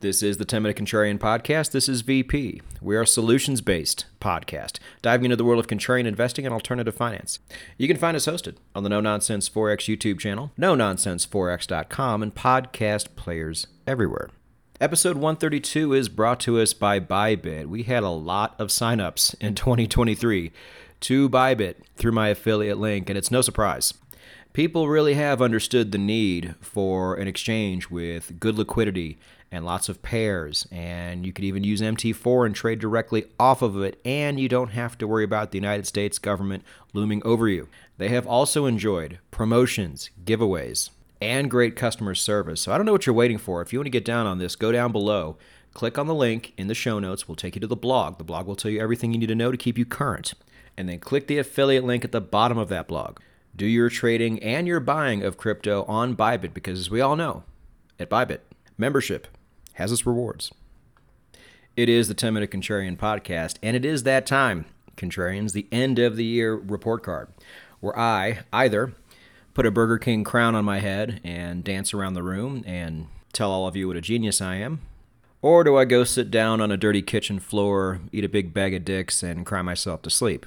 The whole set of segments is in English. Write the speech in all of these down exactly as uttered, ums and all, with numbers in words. This is the ten minute Contrarian Podcast. This is V P. We are a solutions-based podcast, diving into the world of contrarian investing and alternative finance. You can find us hosted on the No Nonsense Forex YouTube channel, no nonsense forex dot com, and podcast players everywhere. Episode one thirty-two is brought to us by Bybit. We had a lot of signups in twenty twenty-three to Bybit through my affiliate link, and it's no surprise. People really have understood the need for an exchange with good liquidity and lots of pairs, and you could even use M T four and trade directly off of it, and you don't have to worry about the United States government looming over you. They have also enjoyed promotions, giveaways, and great customer service. So I don't know what you're waiting for. If you want to get down on this, go down below. Click on the link in the show notes. We'll take you to the blog. The blog will tell you everything you need to know to keep you current. And then click the affiliate link at the bottom of that blog. Do your trading and your buying of crypto on Bybit, because as we all know, at Bybit, membership has its rewards. It is the ten minute Contrarian Podcast, and it is that time, Contrarians, the end of the year report card, where I either put a Burger King crown on my head and dance around the room and tell all of you what a genius I am, or do I go sit down on a dirty kitchen floor, eat a big bag of dicks, and cry myself to sleep?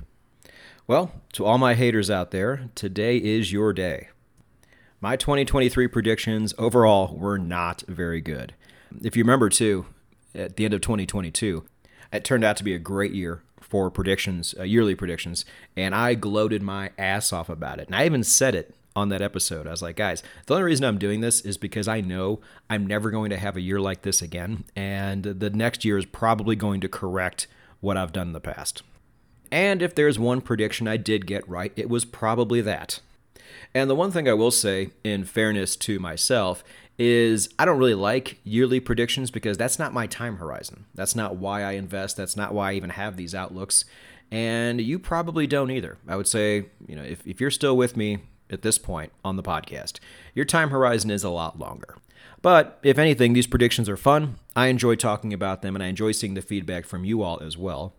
Well, to all my haters out there, today is your day. My twenty twenty-three predictions overall were not very good. If you remember, too, at the end of twenty twenty-two, it turned out to be a great year for predictions, uh, yearly predictions, and I gloated my ass off about it. And I even said it on that episode. I was like, guys, the only reason I'm doing this is because I know I'm never going to have a year like this again, and the next year is probably going to correct what I've done in the past. And if there's one prediction I did get right, it was probably that. And the one thing I will say, in fairness to myself, is I don't really like yearly predictions because that's not my time horizon. That's not why I invest. That's not why I even have these outlooks. And you probably don't either. I would say, you know, if, if you're still with me at this point on the podcast, your time horizon is a lot longer. But if anything, these predictions are fun. I enjoy talking about them, and I enjoy seeing the feedback from you all as well.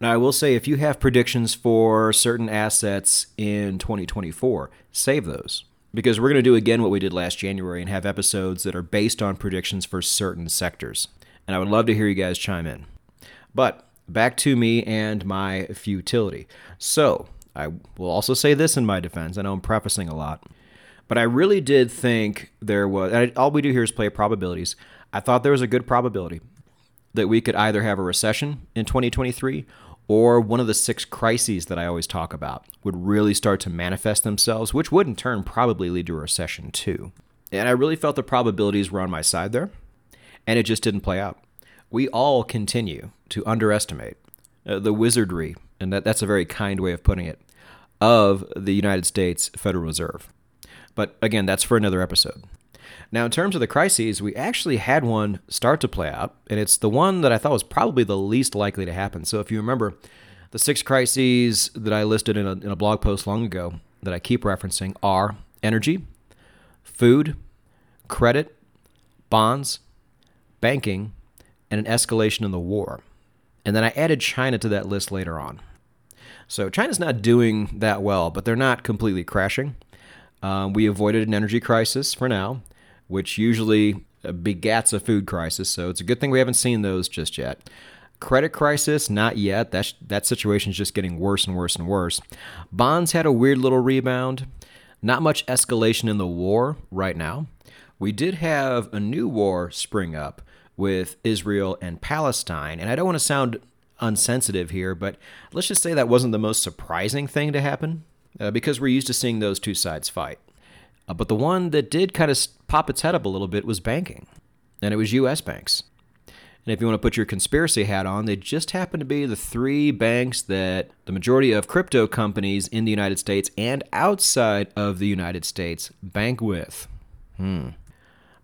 Now, I will say, if you have predictions for certain assets in twenty twenty-four, save those, because we're going to do again what we did last January and have episodes that are based on predictions for certain sectors. And I would love to hear you guys chime in. But back to me and my futility. So I will also say this in my defense. I know I'm prefacing a lot, but I really did think there was, and all we do here is play probabilities. I thought there was a good probability that we could either have a recession in twenty twenty-three or one of the six crises that I always talk about would really start to manifest themselves, which would in turn probably lead to a recession too. And I really felt the probabilities were on my side there, and it just didn't play out. We all continue to underestimate uh, the wizardry, and that, that's a very kind way of putting it, of the United States Federal Reserve. But again, that's for another episode. Now, in terms of the crises, we actually had one start to play out, and it's the one that I thought was probably the least likely to happen. So if you remember, the six crises that I listed in a, in a blog post long ago that I keep referencing are energy, food, credit, bonds, banking, and an escalation in the war. And then I added China to that list later on. So China's not doing that well, but they're not completely crashing. Um, we avoided an energy crisis for now, which usually begats a food crisis, so it's a good thing we haven't seen those just yet. Credit crisis, not yet. That, that situation's just getting worse and worse and worse. Bonds had a weird little rebound. Not much escalation in the war right now. We did have a new war spring up with Israel and Palestine, and I don't want to sound insensitive here, but let's just say that wasn't the most surprising thing to happen, uh, because we're used to seeing those two sides fight. Uh, but the one that did kind of pop its head up a little bit was banking, and it was U S banks. And if you want to put your conspiracy hat on, they just happen to be the three banks that the majority of crypto companies in the United States and outside of the United States bank with. Hmm.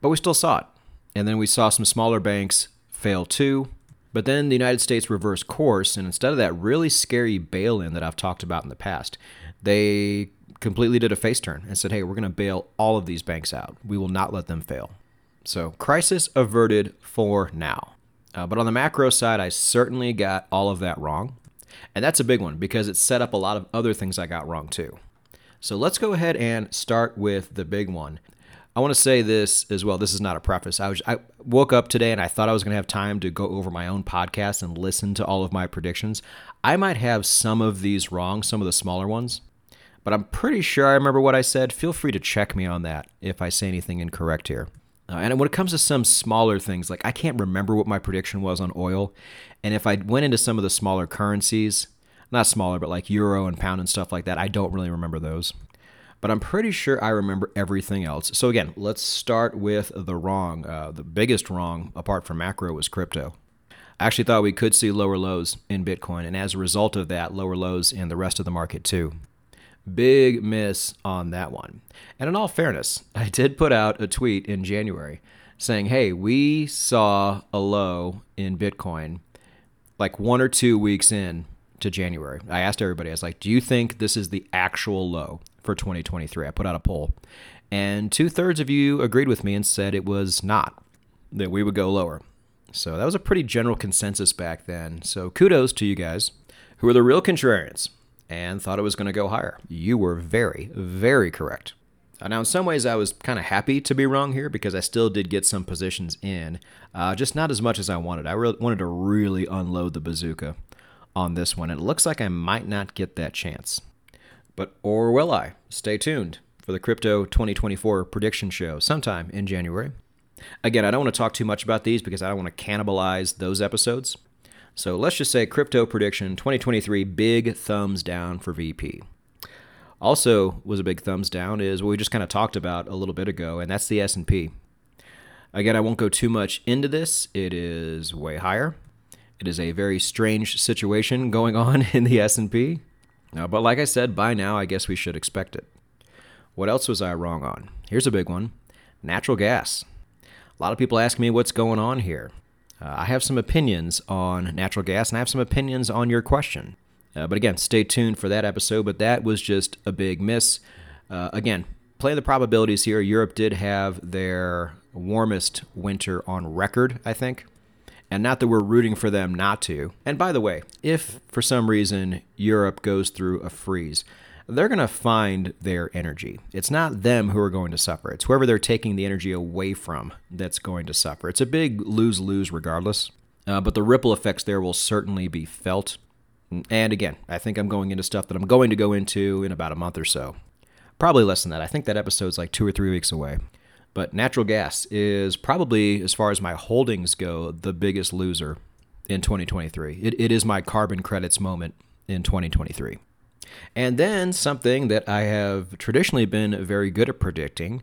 But we still saw it. And then we saw some smaller banks fail too. But then the United States reversed course, and instead of that really scary bail-in that I've talked about in the past, they completely did a face turn and said, hey, we're going to bail all of these banks out. We will not let them fail. So crisis averted for now. Uh, but on the macro side, I certainly got all of that wrong. And that's a big one because it set up a lot of other things I got wrong too. So let's go ahead and start with the big one. I want to say this as well. This is not a preface. I was I woke up today and I thought I was going to have time to go over my own podcast and listen to all of my predictions. I might have some of these wrong, some of the smaller ones, but I'm pretty sure I remember what I said. Feel free to check me on that if I say anything incorrect here. Uh, and when it comes to some smaller things, like I can't remember what my prediction was on oil. And if I went into some of the smaller currencies, not smaller, but like euro and pound and stuff like that, I don't really remember those. But I'm pretty sure I remember everything else. So again, let's start with the wrong. Uh, the biggest wrong, apart from macro, was crypto. I actually thought we could see lower lows in Bitcoin, and as a result of that, lower lows in the rest of the market too. Big miss on that one. And in all fairness, I did put out a tweet in January saying, hey, we saw a low in Bitcoin like one or two weeks in to January. I asked everybody, I was like, do you think this is the actual low for twenty twenty-three? I put out a poll, and two thirds of you agreed with me and said it was not, that we would go lower. So that was a pretty general consensus back then. So kudos to you guys who were the real contrarians and thought it was going to go higher. You were very, very correct. Now, in some ways, I was kind of happy to be wrong here because I still did get some positions in, uh, just not as much as I wanted. I really wanted to really unload the bazooka on this one. It looks like I might not get that chance. But or will I? Stay tuned for the Crypto twenty twenty-four prediction show sometime in January. Again, I don't want to talk too much about these because I don't want to cannibalize those episodes. So let's just say crypto prediction twenty twenty-three, big thumbs down for V P. Also was a big thumbs down is what we just kind of talked about a little bit ago, and that's the S and P. Again, I won't go too much into this. It is way higher. It is a very strange situation going on in the S and P. No, but like I said, by now, I guess we should expect it. What else was I wrong on? Here's a big one. Natural gas. A lot of people ask me what's going on here. Uh, I have some opinions on natural gas, and I have some opinions on your question. Uh, but again, stay tuned for that episode, but that was just a big miss. Uh, again, play the probabilities here. Europe did have their warmest winter on record, I think. And not that we're rooting for them not to. And by the way, if for some reason Europe goes through a freeze, they're going to find their energy. It's not them who are going to suffer. It's whoever they're taking the energy away from that's going to suffer. It's a big lose-lose regardless. Uh, but the ripple effects there will certainly be felt. And again, I think I'm going into stuff that I'm going to go into in about a month or so. Probably less than that. I think that episode's like two or three weeks away. But natural gas is probably, as far as my holdings go, the biggest loser in twenty twenty-three. It, it is my carbon credits moment in twenty twenty-three. And then something that I have traditionally been very good at predicting,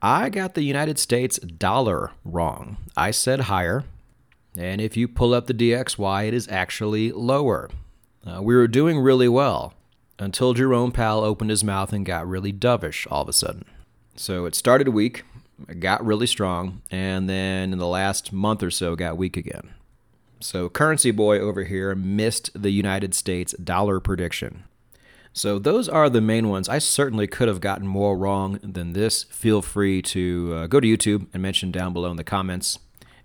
I got the United States dollar wrong. I said higher, and if you pull up the D X Y, it is actually lower. Uh, we were doing really well until Jerome Powell opened his mouth and got really dovish all of a sudden. So it started weak. Got really strong, and then in the last month or so got weak again. So currency boy over here missed the United States dollar prediction. So those are the main ones. I certainly could have gotten more wrong than this. Feel free to uh, go to YouTube and mention down below in the comments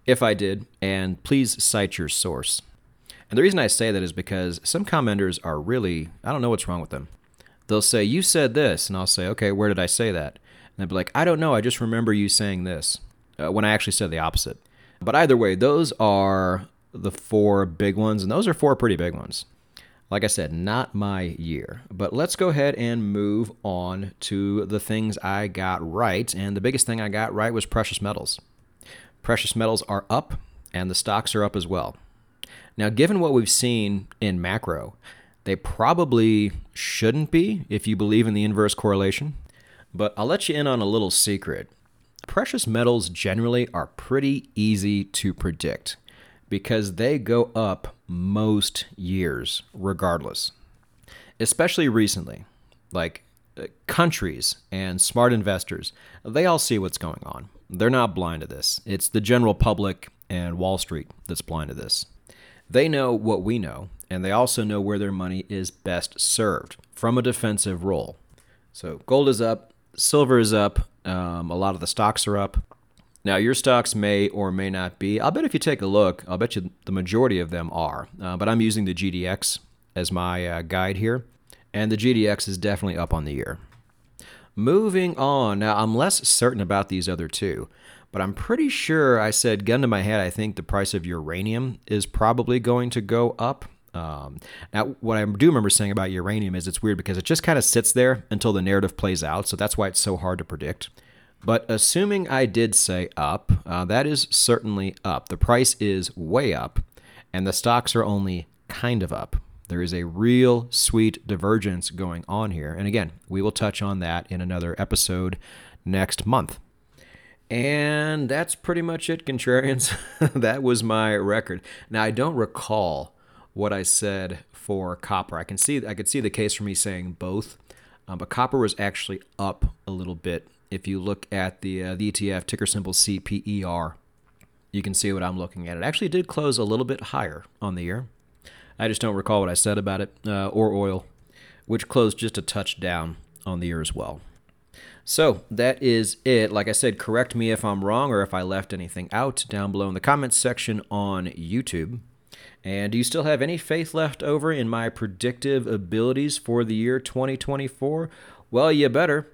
if I did, and please cite your source. And the reason I say that is because some commenters are really, I don't know what's wrong with them. They'll say, you said this, and I'll say, okay, where did I say that? And I'd be like, I don't know, I just remember you saying this, uh, when I actually said the opposite. But either way, those are the four big ones, and those are four pretty big ones. Like I said, not my year. But let's go ahead and move on to the things I got right, and the biggest thing I got right was precious metals. Precious metals are up, and the stocks are up as well. Now, given what we've seen in macro, they probably shouldn't be if you believe in the inverse correlation. But I'll let you in on a little secret. Precious metals generally are pretty easy to predict because they go up most years regardless, especially recently. Like countries and smart investors, they all see what's going on. They're not blind to this. It's the general public and Wall Street that's blind to this. They know what we know, and they also know where their money is best served from a defensive role. So gold is up. Silver is up. Um, a lot of the stocks are up. Now, your stocks may or may not be. I'll bet if you take a look, I'll bet you the majority of them are. Uh, but I'm using the G D X as my uh, guide here. And the G D X is definitely up on the year. Moving on. Now, I'm less certain about these other two, but I'm pretty sure I said, gun to my head, I think the price of uranium is probably going to go up. Um, now, what I do remember saying about uranium is it's weird because it just kind of sits there until the narrative plays out. So that's why it's so hard to predict. But assuming I did say up, uh, that is certainly up. The price is way up, and the stocks are only kind of up. There is a real sweet divergence going on here. And again, we will touch on that in another episode next month. And that's pretty much it, contrarians. That was my record. Now, I don't recall what I said for copper. I can see I could see the case for me saying both, um, but copper was actually up a little bit. If you look at the, uh, the E T F ticker symbol C P E R, you can see what I'm looking at. It actually did close a little bit higher on the year. I just don't recall what I said about it, uh, or oil, which closed just a touch down on the year as well. So that is it. Like I said, correct me if I'm wrong or if I left anything out down below in the comments section on YouTube. And do you still have any faith left over in my predictive abilities for the year twenty twenty-four? Well, you better.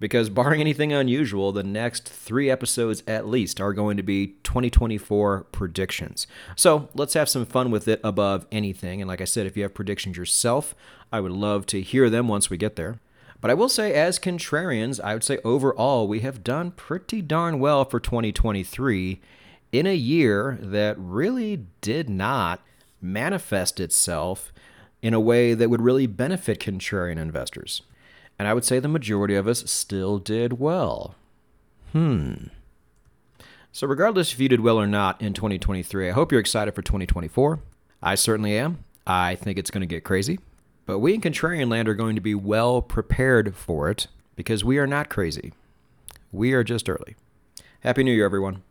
Because barring anything unusual, the next three episodes at least are going to be twenty twenty-four predictions. So let's have some fun with it above anything. And like I said, if you have predictions yourself, I would love to hear them once we get there. But I will say, as contrarians, I would say overall, we have done pretty darn well for twenty twenty-three in a year that really did not manifest itself in a way that would really benefit contrarian investors. And I would say the majority of us still did well. Hmm. So regardless if you did well or not in twenty twenty-three, I hope you're excited for twenty twenty-four. I certainly am. I think it's going to get crazy. But we in Contrarian Land are going to be well prepared for it because we are not crazy. We are just early. Happy New Year, everyone.